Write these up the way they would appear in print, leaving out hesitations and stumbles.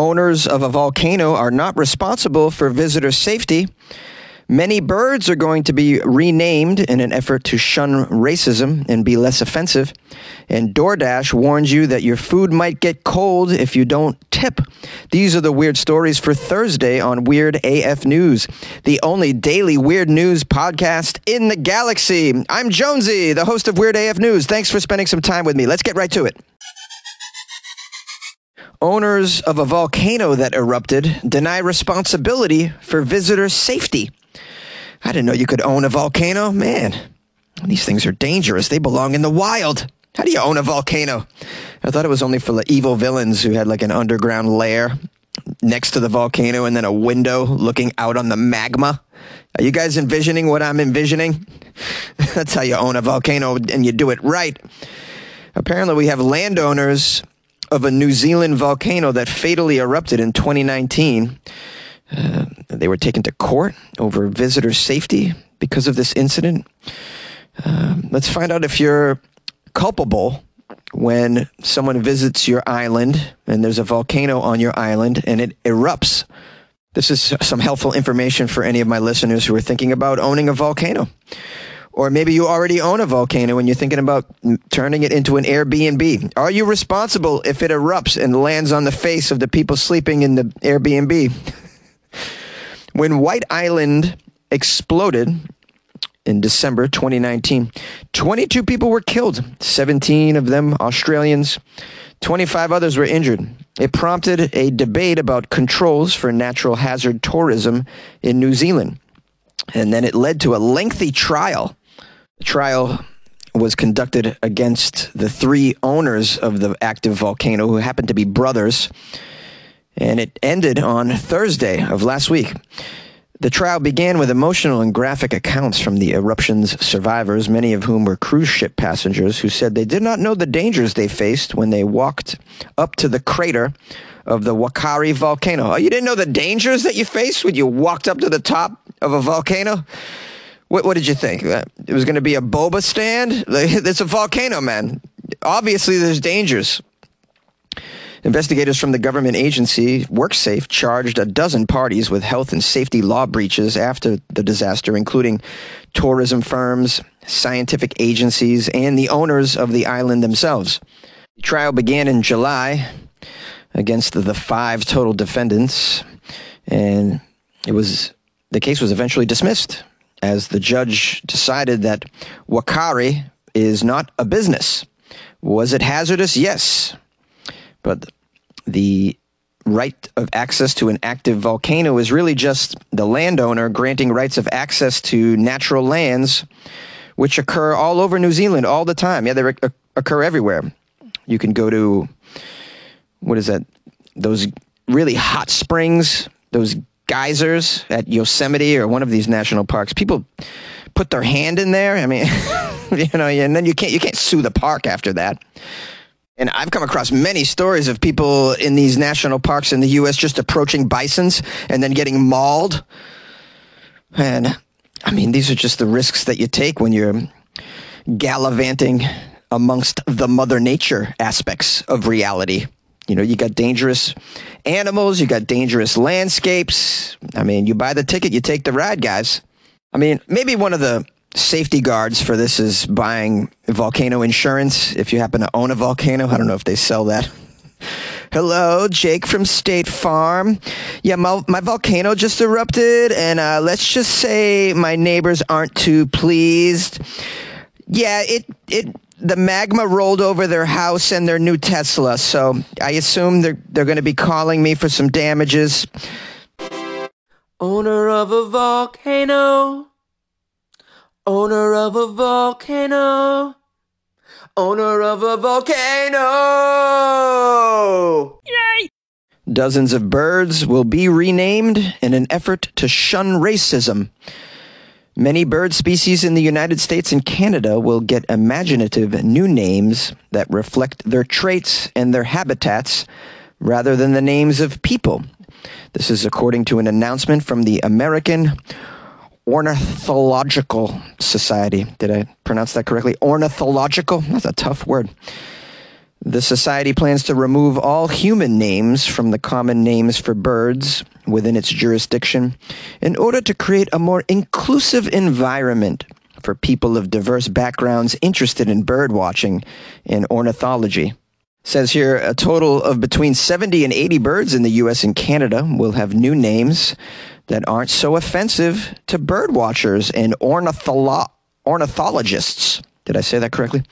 Owners of a volcano are not responsible for visitor safety. Many birds are going to be renamed in an effort to shun racism and be less offensive. And DoorDash warns you that your food might get cold if you don't tip. These are the weird stories for Thursday on Weird AF News, the only daily weird news podcast in the galaxy. I'm Jonesy, the host of Weird AF News. Thanks for spending some time with me. Let's get right to it. Owners of a volcano that erupted deny responsibility for visitor safety. I didn't know you could own a volcano. Man, these things are dangerous. They belong in the wild. How do you own a volcano? I thought it was only for the evil villains who had like an underground lair next to the volcano and then a window looking out on the magma. Are you guys envisioning what I'm envisioning? That's how you own a volcano, and you do it right. Apparently, we have landowners of a New Zealand volcano that fatally erupted in 2019. They were taken to court over visitor safety because of this incident. Let's find out if you're culpable when someone visits your island and there's a volcano on your island and it erupts. This is some helpful information for any of my listeners who are thinking about owning a volcano. Or maybe you already own a volcano and you're thinking about turning it into an Airbnb. Are you responsible if it erupts and lands on the face of the people sleeping in the Airbnb? When White Island exploded in December 2019, 22 people were killed, 17 of them Australians, 25 others were injured. It prompted a debate about controls for natural hazard tourism in New Zealand. And then it led to a lengthy trial. The trial was conducted against the three owners of the active volcano who happened to be brothers. And it ended on Thursday of last week. The trial began with emotional and graphic accounts from the eruption's survivors, many of whom were cruise ship passengers who said they did not know the dangers they faced when they walked up to the crater of the Wakari volcano. Oh, you didn't know the dangers that you faced when you walked up to the top of a volcano? What did you think? It was going to be a boba stand? It's a volcano, man. Obviously, there's dangers. Investigators from the government agency WorkSafe charged a dozen parties with health and safety law breaches after the disaster, including tourism firms, scientific agencies, and the owners of the island themselves. The trial began in July against the five total defendants, and the case was eventually dismissed as the judge decided that Wakari is not a business. Was it hazardous? Yes. But the right of access to an active volcano is really just the landowner granting rights of access to natural lands, which occur all over New Zealand all the time. Yeah, they occur everywhere. You can go to, those really hot springs, those geysers at Yosemite or one of these national parks. People put their hand in there. I mean, and then you can't sue the park after that. And I've come across many stories of people in these national parks in the U.S. just approaching bisons and then getting mauled. And, I mean, these are just the risks that you take when you're gallivanting amongst the Mother Nature aspects of reality. You know, you got dangerous animals, you got dangerous landscapes. I mean, you buy the ticket, you take the ride, guys. I mean, maybe one of the safety guards for this is buying volcano insurance. If you happen to own a volcano, I don't know if they sell that. Hello, Jake from State Farm. Yeah, my volcano just erupted, and let's just say my neighbors aren't too pleased. Yeah, the magma rolled over their house and their new Tesla, so I assume they're going to be calling me for some damages. Owner of a volcano. Owner of a volcano. Owner of a volcano. Yay! Dozens of birds will be renamed in an effort to shun racism. Many bird species in the United States and Canada will get imaginative new names that reflect their traits and their habitats rather than the names of people. This is according to an announcement from the American Ornithological Society. Did I pronounce that correctly? Ornithological? That's a tough word. The society plans to remove all human names from the common names for birds within its jurisdiction in order to create a more inclusive environment for people of diverse backgrounds interested in bird watching and ornithology. Says here, a total of between 70 and 80 birds in the U.S. and Canada will have new names that aren't so offensive to bird watchers and ornithologists. Did I say that correctly?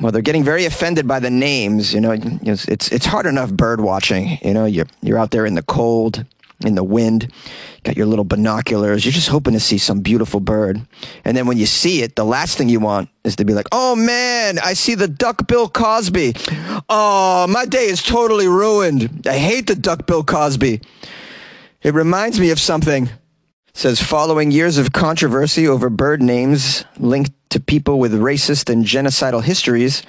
Well, they're getting very offended by the names. You know, it's hard enough bird watching. You know, you're out there in the cold, in the wind, got your little binoculars. You're just hoping to see some beautiful bird. And then when you see it, the last thing you want is to be like, oh man, I see the duckbill Cosby. Oh, my day is totally ruined. I hate the duckbill Cosby. It reminds me of something. It says, following years of controversy over bird names linked to people with racist and genocidal histories,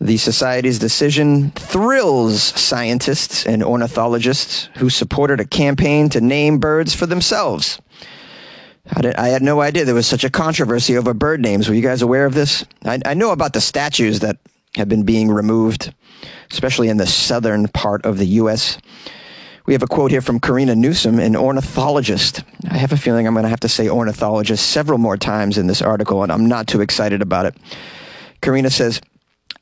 the society's decision thrills scientists and ornithologists who supported a campaign to name birds for themselves. I had no idea there was such a controversy over bird names. Were you guys aware of this? I know about the statues that have been being removed, especially in the southern part of the U.S. We have a quote here from Karina Newsom, an ornithologist. I have a feeling I'm going to have to say ornithologist several more times in this article, and I'm not too excited about it. Karina says,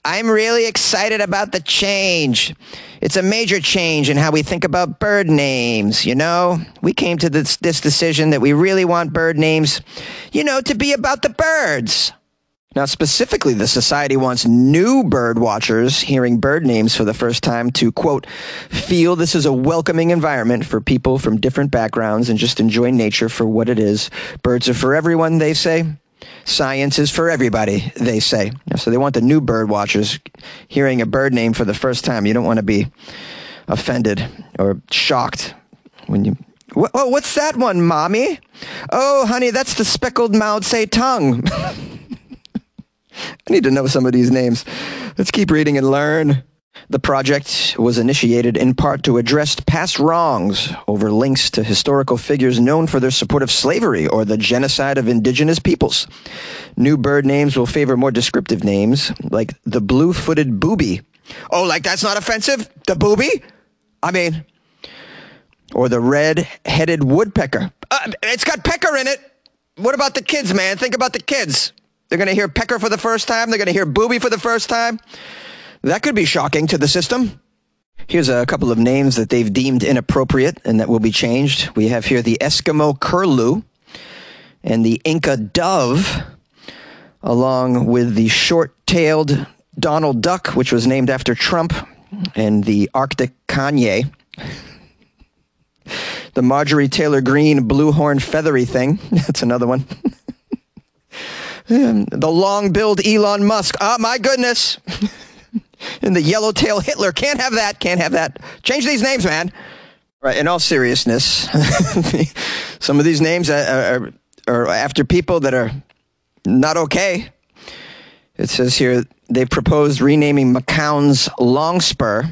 I'm really excited about the change. It's a major change in how we think about bird names, you know? We came to this decision that we really want bird names, you know, to be about the birds. Now, specifically, the society wants new bird watchers hearing bird names for the first time to, quote, feel this is a welcoming environment for people from different backgrounds and just enjoy nature for what it is. Birds are for everyone, they say. Science is for everybody, they say. So they want the new bird watchers hearing a bird name for the first time. You don't want to be offended or shocked when you, oh, what's that one, mommy? Oh, honey, that's the speckled Mao Tse-tung. I need to know some of these names. Let's keep reading and learn. The project was initiated in part to address past wrongs over links to historical figures known for their support of slavery or the genocide of indigenous peoples. New bird names will favor more descriptive names, like the blue-footed booby. Oh, like that's not offensive? The booby? I mean, or the red-headed woodpecker. It's got pecker in it. What about the kids, man? Think about the kids. They're going to hear pecker for the first time. They're going to hear booby for the first time. That could be shocking to the system. Here's a couple of names that they've deemed inappropriate and that will be changed. We have here the Eskimo curlew and the Inca dove, along with the short-tailed Donald Duck, which was named after Trump, and the Arctic Kanye. The Marjorie Taylor Greene blue-horned feathery thing. That's another one. The long-billed Elon Musk. Oh, my goodness. And the yellow-tail Hitler. Can't have that. Can't have that. Change these names, man. Right. In all seriousness, some of these names are after people that are not okay. It says here they proposed renaming McCown's Longspur.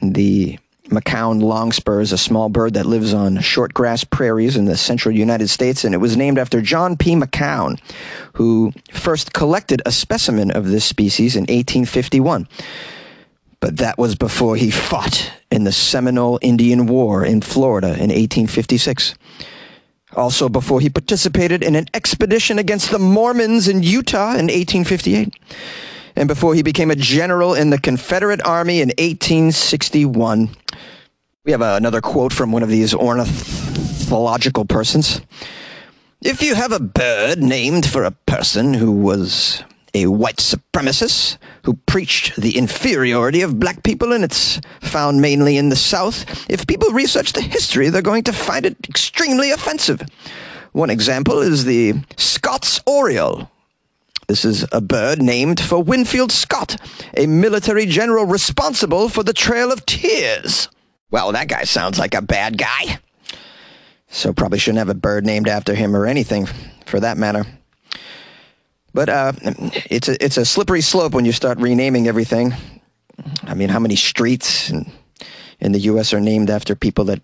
The McCown Longspur is a small bird that lives on short grass prairies in the central United States, and it was named after John P. McCown, who first collected a specimen of this species in 1851. But that was before he fought in the Seminole Indian War in Florida in 1856. Also before he participated in an expedition against the Mormons in Utah in 1858. And before he became a general in the Confederate Army in 1861. We have another quote from one of these ornithological persons. If you have a bird named for a person who was a white supremacist, who preached the inferiority of black people, and it's found mainly in the South, if people research the history, they're going to find it extremely offensive. One example is the Scott's Oriole. This is a bird named for Winfield Scott, a military general responsible for the Trail of Tears. Well, that guy sounds like a bad guy. So probably shouldn't have a bird named after him or anything, for that matter. But it's a slippery slope when you start renaming everything. I mean, how many streets in the U.S. are named after people that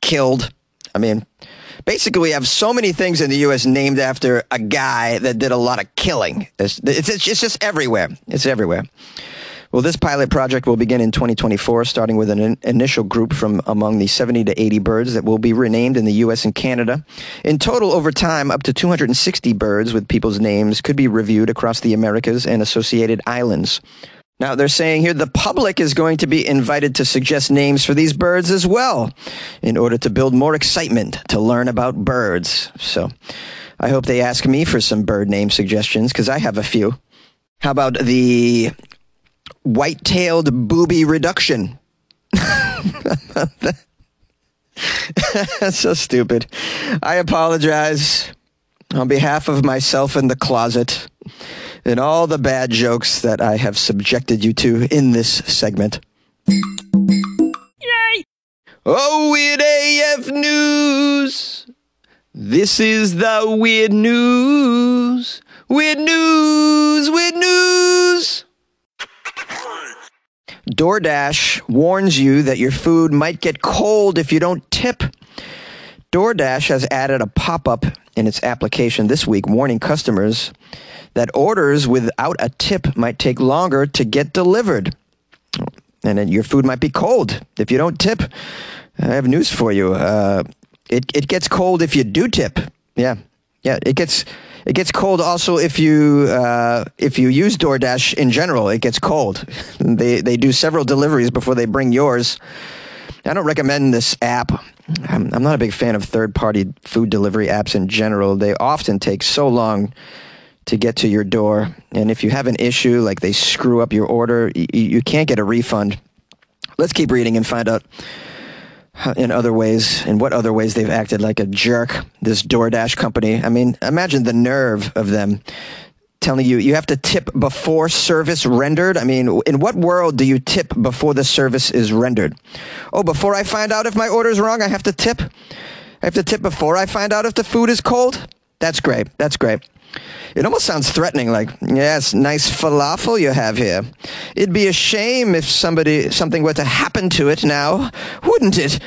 killed? I mean, basically, we have so many things in the U.S. named after a guy that did a lot of killing. It's just everywhere. It's everywhere. Well, this pilot project will begin in 2024, starting with an initial group from among the 70 to 80 birds that will be renamed in the U.S. and Canada. In total, over time, up to 260 birds with people's names could be reviewed across the Americas and associated islands. Now, they're saying here the public is going to be invited to suggest names for these birds as well in order to build more excitement to learn about birds. So I hope they ask me for some bird name suggestions because I have a few. How about the white-tailed booby reduction? That's so stupid. I apologize on behalf of myself in the closet and all the bad jokes that I have subjected you to in this segment. Yay! Oh, Weird AF News! This is the Weird News! Weird news, weird news. DoorDash warns you that your food might get cold if you don't tip. DoorDash has added a pop-up in its application this week warning customers that orders without a tip might take longer to get delivered. And then your food might be cold if you don't tip. I have news for you. It gets cold if you do tip. Yeah, it gets cold also if you use DoorDash in general. It gets cold. They do several deliveries before they bring yours. I don't recommend this app. I'm not a big fan of third-party food delivery apps in general. They often take so long to get to your door. And if you have an issue, like they screw up your order, you can't get a refund. Let's keep reading and find out in what other ways they've acted like a jerk, this DoorDash company. I mean, imagine the nerve of them telling you have to tip before service rendered. I mean, in what world do you tip before the service is rendered? Oh, before I find out if my order's wrong, I have to tip? I have to tip before I find out if the food is cold? That's great. It almost sounds threatening, like, yes, nice falafel you have here. It'd be a shame if something were to happen to it now, wouldn't it?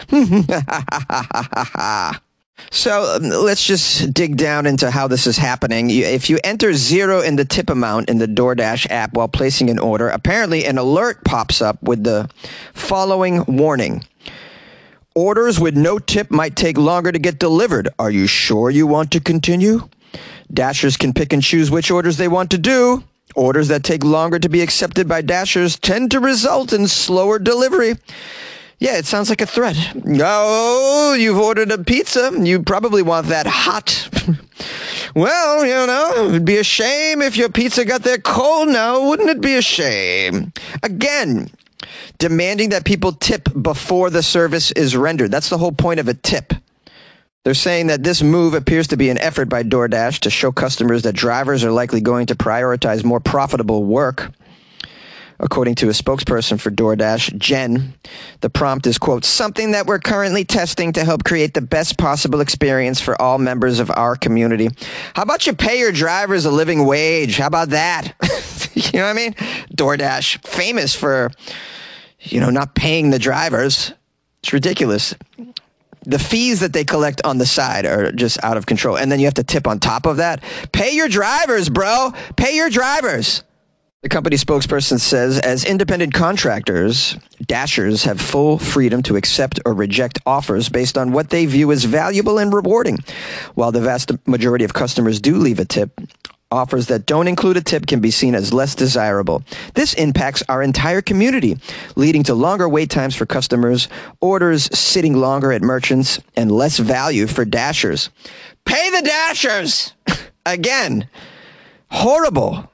So let's just dig down into how this is happening. If you enter zero in the tip amount in the DoorDash app while placing an order, apparently an alert pops up with the following warning. Orders with no tip might take longer to get delivered. Are you sure you want to continue? Dashers can pick and choose which orders they want to do. Orders that take longer to be accepted by dashers tend to result in slower delivery. Yeah, it sounds like a threat. Oh, you've ordered a pizza. You probably want that hot. Well, you know, it'd be a shame if your pizza got there cold now. Wouldn't it be a shame? Again, demanding that people tip before the service is rendered. That's the whole point of a tip. They're saying that this move appears to be an effort by DoorDash to show customers that drivers are likely going to prioritize more profitable work. According to a spokesperson for DoorDash, Jen, the prompt is, quote, something that we're currently testing to help create the best possible experience for all members of our community. How about you pay your drivers a living wage? How about that? You know what I mean? DoorDash, famous for, you know, not paying the drivers. It's ridiculous. The fees that they collect on the side are just out of control. And then you have to tip on top of that. Pay your drivers, bro. Pay your drivers. The company spokesperson says, as independent contractors, dashers have full freedom to accept or reject offers based on what they view as valuable and rewarding. While the vast majority of customers do leave a tip, offers that don't include a tip can be seen as less desirable. This impacts our entire community, leading to longer wait times for customers, orders sitting longer at merchants, and less value for dashers. Pay the dashers! Again, horrible.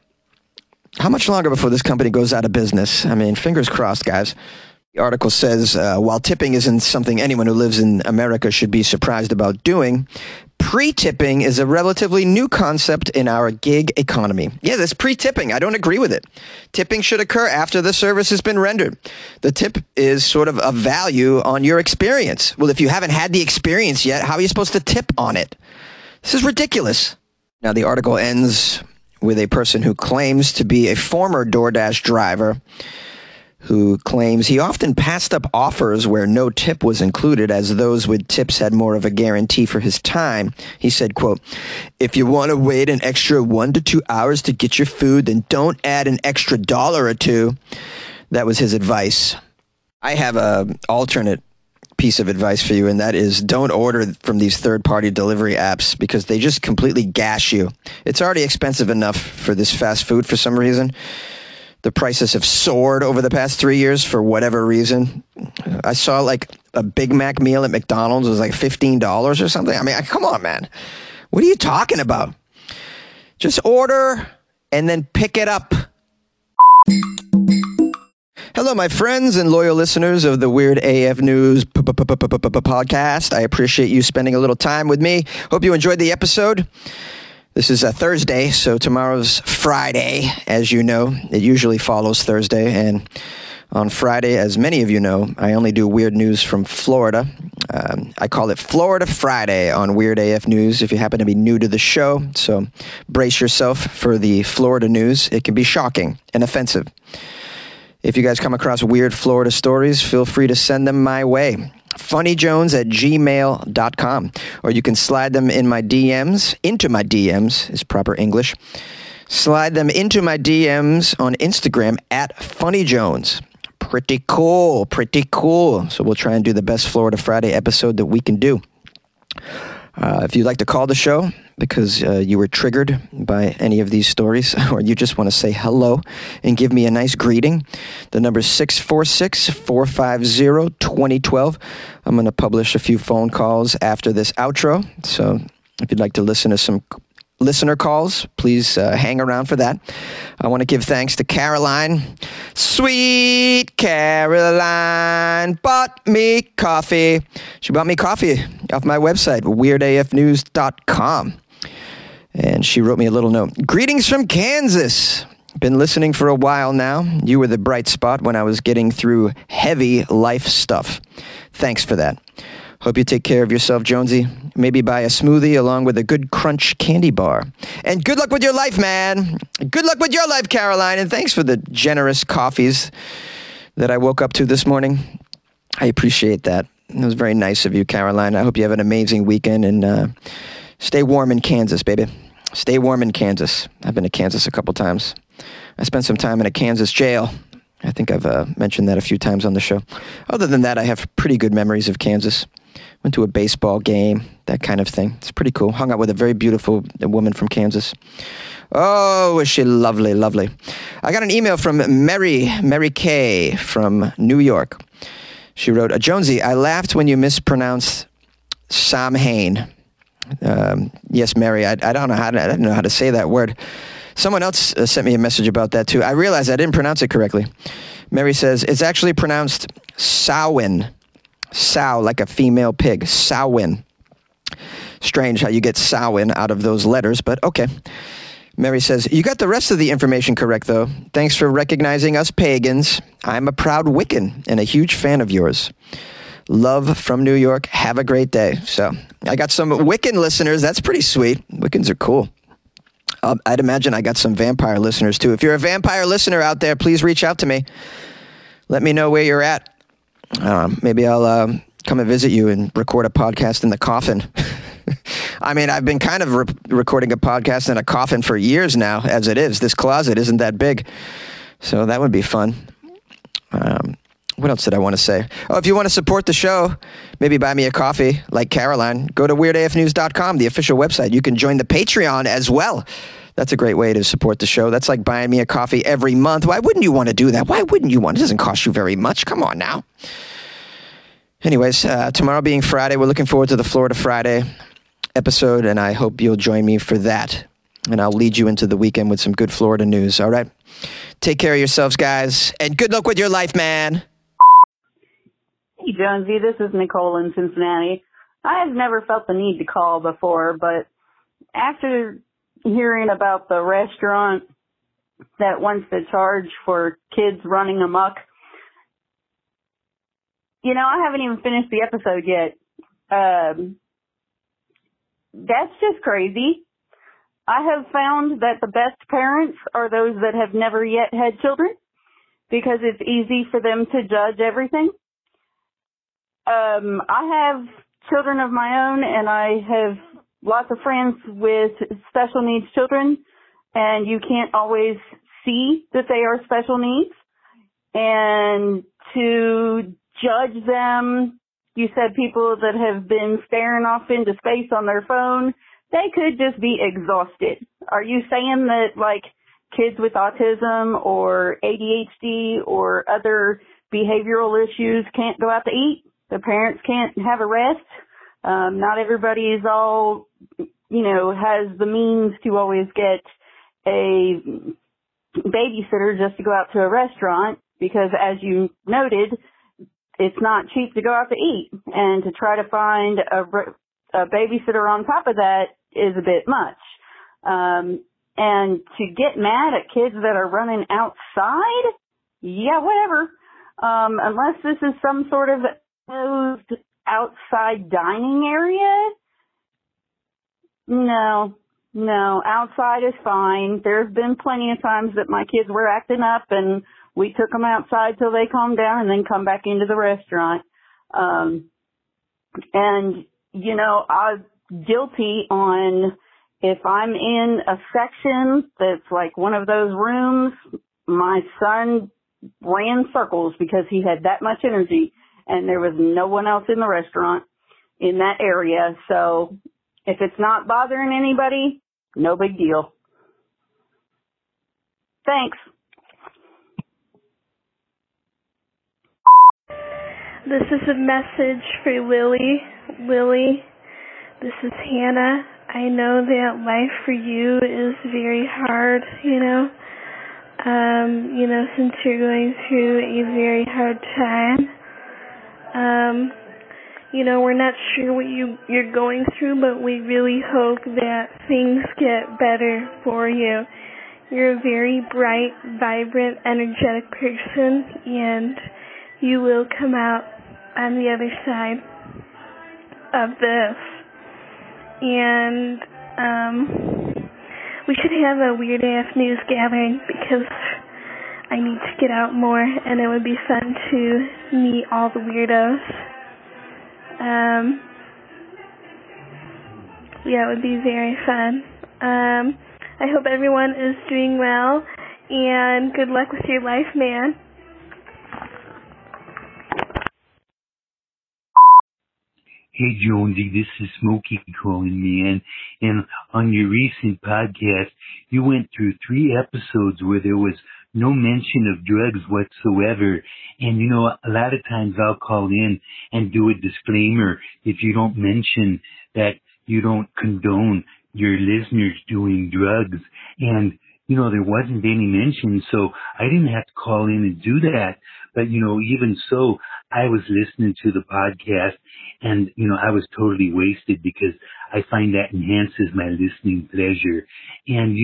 How much longer before this company goes out of business? I mean, fingers crossed, guys. The article says, while tipping isn't something anyone who lives in America should be surprised about doing, pre-tipping is a relatively new concept in our gig economy. Yeah, this pre-tipping, I don't agree with it. Tipping should occur after the service has been rendered. The tip is sort of a value on your experience. Well, if you haven't had the experience yet, how are you supposed to tip on it? This is ridiculous. Now, the article ends with a person who claims to be a former DoorDash driver who claims he often passed up offers where no tip was included, as those with tips had more of a guarantee for his time. He said, quote, "If you want to wait an extra 1 to 2 hours to get your food, then don't add an extra $1 or $2. That was his advice. I have an alternate piece of advice for you, and that is don't order from these third-party delivery apps because they just completely gash you. It's already expensive enough for this fast food for some reason. The prices have soared over the past 3 years for whatever reason. I saw like a Big Mac meal at McDonald's was like $15 or something. I mean, come on, man. What are you talking about? Just order and then pick it up. Hello, my friends and loyal listeners of the Weird AF News podcast. I appreciate you spending a little time with me. Hope you enjoyed the episode. This is a Thursday, so tomorrow's Friday. As you know, it usually follows Thursday. And on Friday, as many of you know, I only do weird news from Florida. I call it Florida Friday on Weird AF News if you happen to be new to the show. So brace yourself for the Florida news. It can be shocking and offensive. If you guys come across weird Florida stories, feel free to send them my way. funnyjones@gmail.com, or you can slide them in my DMs, into my DMs is proper English. Slide them into my DMs on Instagram @funnyjones. Pretty cool, pretty cool. So we'll try and do the best Florida Friday episode that we can do. If you'd like to call the show because you were triggered by any of these stories, or you just want to say hello and give me a nice greeting, the number is 646-450-2012. I'm going to publish a few phone calls after this outro. So if you'd like to listen to some listener calls, please hang around for that. I want to give thanks to Caroline. Sweet Caroline bought me coffee. She bought me coffee off my website, weirdafnews.com. And she wrote me a little note. Greetings from Kansas. Been listening for a while now. You were the bright spot when I was getting through heavy life stuff. Thanks for that. Hope you take care of yourself, Jonesy. Maybe buy a smoothie along with a good crunch candy bar. And good luck with your life, man. Good luck with your life, Caroline. And thanks for the generous coffees that I woke up to this morning. I appreciate that. It was very nice of you, Caroline. I hope you have an amazing weekend and stay warm in Kansas, baby. Stay warm in Kansas. I've been to Kansas a couple times. I spent some time in a Kansas jail. I think I've mentioned that a few times on the show. Other than that, I have pretty good memories of Kansas. Went to a baseball game, that kind of thing. It's pretty cool. Hung out with a very beautiful woman from Kansas. Oh, is she lovely, lovely. I got an email from Mary Kay from New York. She wrote, Jonesy, I laughed when you mispronounced Samhain. Yes, Mary, I don't know how to say that word. Someone else sent me a message about that, too. I realized I didn't pronounce it correctly. Mary says, it's actually pronounced Samhain. Sow, like a female pig. Samhain. Strange how you get Samhain out of those letters, but okay. Mary says, you got the rest of the information correct, though. Thanks for recognizing us pagans. I'm a proud Wiccan and a huge fan of yours. Love from New York. Have a great day. So I got some Wiccan listeners. That's pretty sweet. Wiccans are cool. I'd imagine I got some vampire listeners, too. If you're a vampire listener out there, please reach out to me. Let me know where you're at. Maybe I'll come and visit you and record a podcast in the coffin. I mean, I've been kind of recording a podcast in a coffin for years now, as it is. This closet isn't that big. So that would be fun. What else did I want to say? Oh, if you want to support the show, maybe buy me a coffee like Caroline. Go to weirdafnews.com, the official website. You can join the Patreon as well. That's a great way to support the show. That's like buying me a coffee every month. Why wouldn't you want to do that? Why wouldn't you want? It doesn't cost you very much. Come on now. Anyways, tomorrow being Friday, we're looking forward to the Florida Friday episode, and I hope you'll join me for that. And I'll lead you into the weekend with some good Florida news, all right? Take care of yourselves, guys, and good luck with your life, man. Hey, Jonesy, this is Nicole in Cincinnati. I have never felt the need to call before, but after hearing about the restaurant that wants to charge for kids running amok, you know, I haven't even finished the episode yet. That's just crazy. I have found that the best parents are those that have never yet had children. because it's easy for them to judge everything. I have children of my own, and I have lots of friends with special needs children, and you can't always see that they are special needs. And to judge them, you said people that have been staring off into space on their phone, they could just be exhausted. Are you saying that, like, kids with autism or ADHD or other behavioral issues can't go out to eat? The parents can't have a rest. Not everybody's all, has the means to always get a babysitter just to go out to a restaurant because, as you noted, it's not cheap to go out to eat. And to try to find a babysitter on top of that is a bit much. And to get mad at kids that are running outside, yeah, whatever. Unless this is some sort of closed outside dining area, no, outside is fine. There's been plenty of times that my kids were acting up and we took them outside till they calmed down and then come back into the restaurant. I'm guilty on if I'm in a section that's like one of those rooms, my son ran circles because he had that much energy and there was no one else in the restaurant in that area. So if it's not bothering anybody, no big deal. Thanks. This is a message for Willie. Willie, this is Hannah. I know that life for you is very hard, since you're going through a very hard time. We're not sure what you're going through, but we really hope that things get better for you. You're a very bright, vibrant, energetic person, and you will come out on the other side of this. And we should have a Weird AF News gathering because I need to get out more, and it would be fun to meet all the weirdos. It would be very fun. I hope everyone is doing well, and good luck with your life, man. Hey, Jonesy, this is Smokey calling me in. And on your recent podcast, you went through 3 episodes where there was no mention of drugs whatsoever. And, a lot of times I'll call in and do a disclaimer if you don't mention that you don't condone your listeners doing drugs. And, there wasn't any mention, so I didn't have to call in and do that. But, even so, I was listening to the podcast and, I was totally wasted because I find that enhances my listening pleasure. And,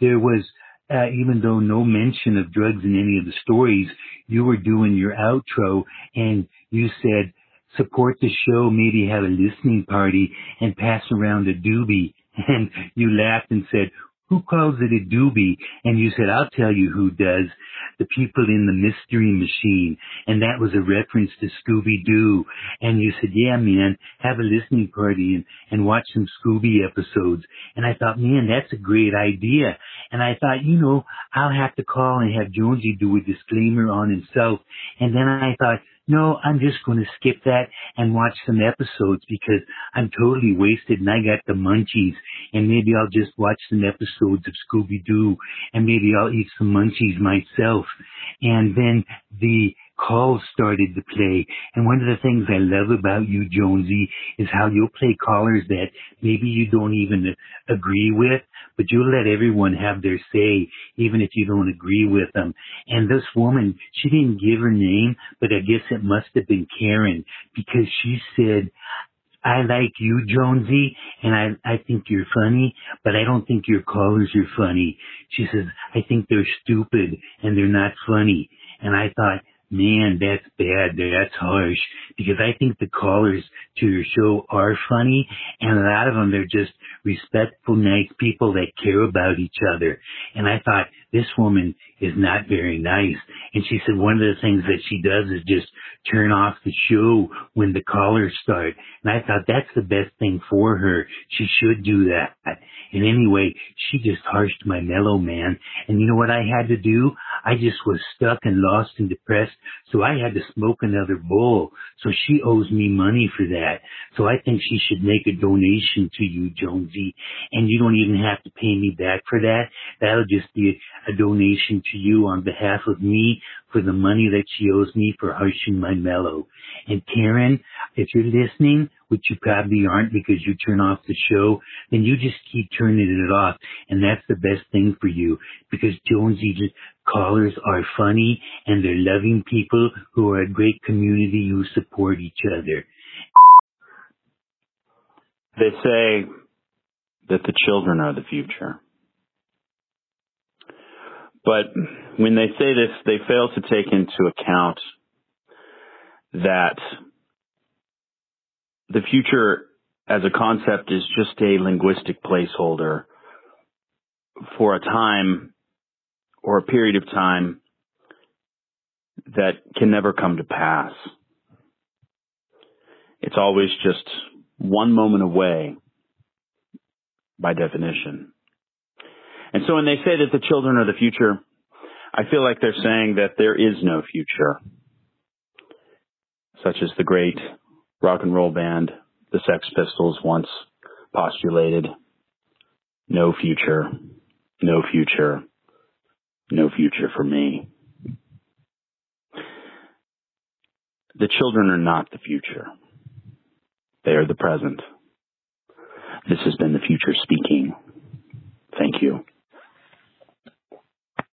there was, even though no mention of drugs in any of the stories, you were doing your outro and you said, support the show, maybe have a listening party and pass around a doobie. And you laughed and said, who calls it a doobie? And you said, I'll tell you who does. The people in the mystery machine. And that was a reference to Scooby-Doo. And you said, yeah, man, have a listening party and watch some Scooby episodes. And I thought, man, that's a great idea. And I thought, I'll have to call and have Jonesy do a disclaimer on himself. And then I thought, no, I'm just going to skip that and watch some episodes because I'm totally wasted and I got the munchies. And maybe I'll just watch some episodes of Scooby-Doo and maybe I'll eat some munchies myself. And then the calls started to play. And one of the things I love about you, Jonesy, is how you'll play callers that maybe you don't even agree with, but you'll let everyone have their say, even if you don't agree with them. And this woman, she didn't give her name, but I guess it must have been Karen, because she said, I like you, Jonesy, and I think you're funny, but I don't think your callers are funny. She says, I think they're stupid and they're not funny. And I thought, man, that's bad. That's harsh because I think the callers to your show are funny, and a lot of them, they're just respectful, nice people that care about each other. And I thought, this woman is not very nice. And she said one of the things that she does is just turn off the show when the callers start. And I thought that's the best thing for her. She should do that. And anyway, she just harshed my mellow, man. And you know what I had to do? I just was stuck and lost and depressed, so I had to smoke another bowl. So she owes me money for that. So I think she should make a donation to you, Jonesy. And you don't even have to pay me back for that. That'll just be a donation to you on behalf of me for the money that she owes me for harshing my mellow. And Karen, if you're listening, which you probably aren't because you turn off the show, then you just keep turning it off. And that's the best thing for you, because Jonesy, callers are funny and they're loving people who are a great community who support each other. They say that the children are the future. But when they say this, they fail to take into account that the future as a concept is just a linguistic placeholder for a time or a period of time that can never come to pass. It's always just one moment away by definition. And so when they say that the children are the future, I feel like they're saying that there is no future, such as the great rock and roll band, the Sex Pistols, once postulated. No future, no future, no future for me. The children are not the future. They are the present. This has been The Future Speaking. Thank you.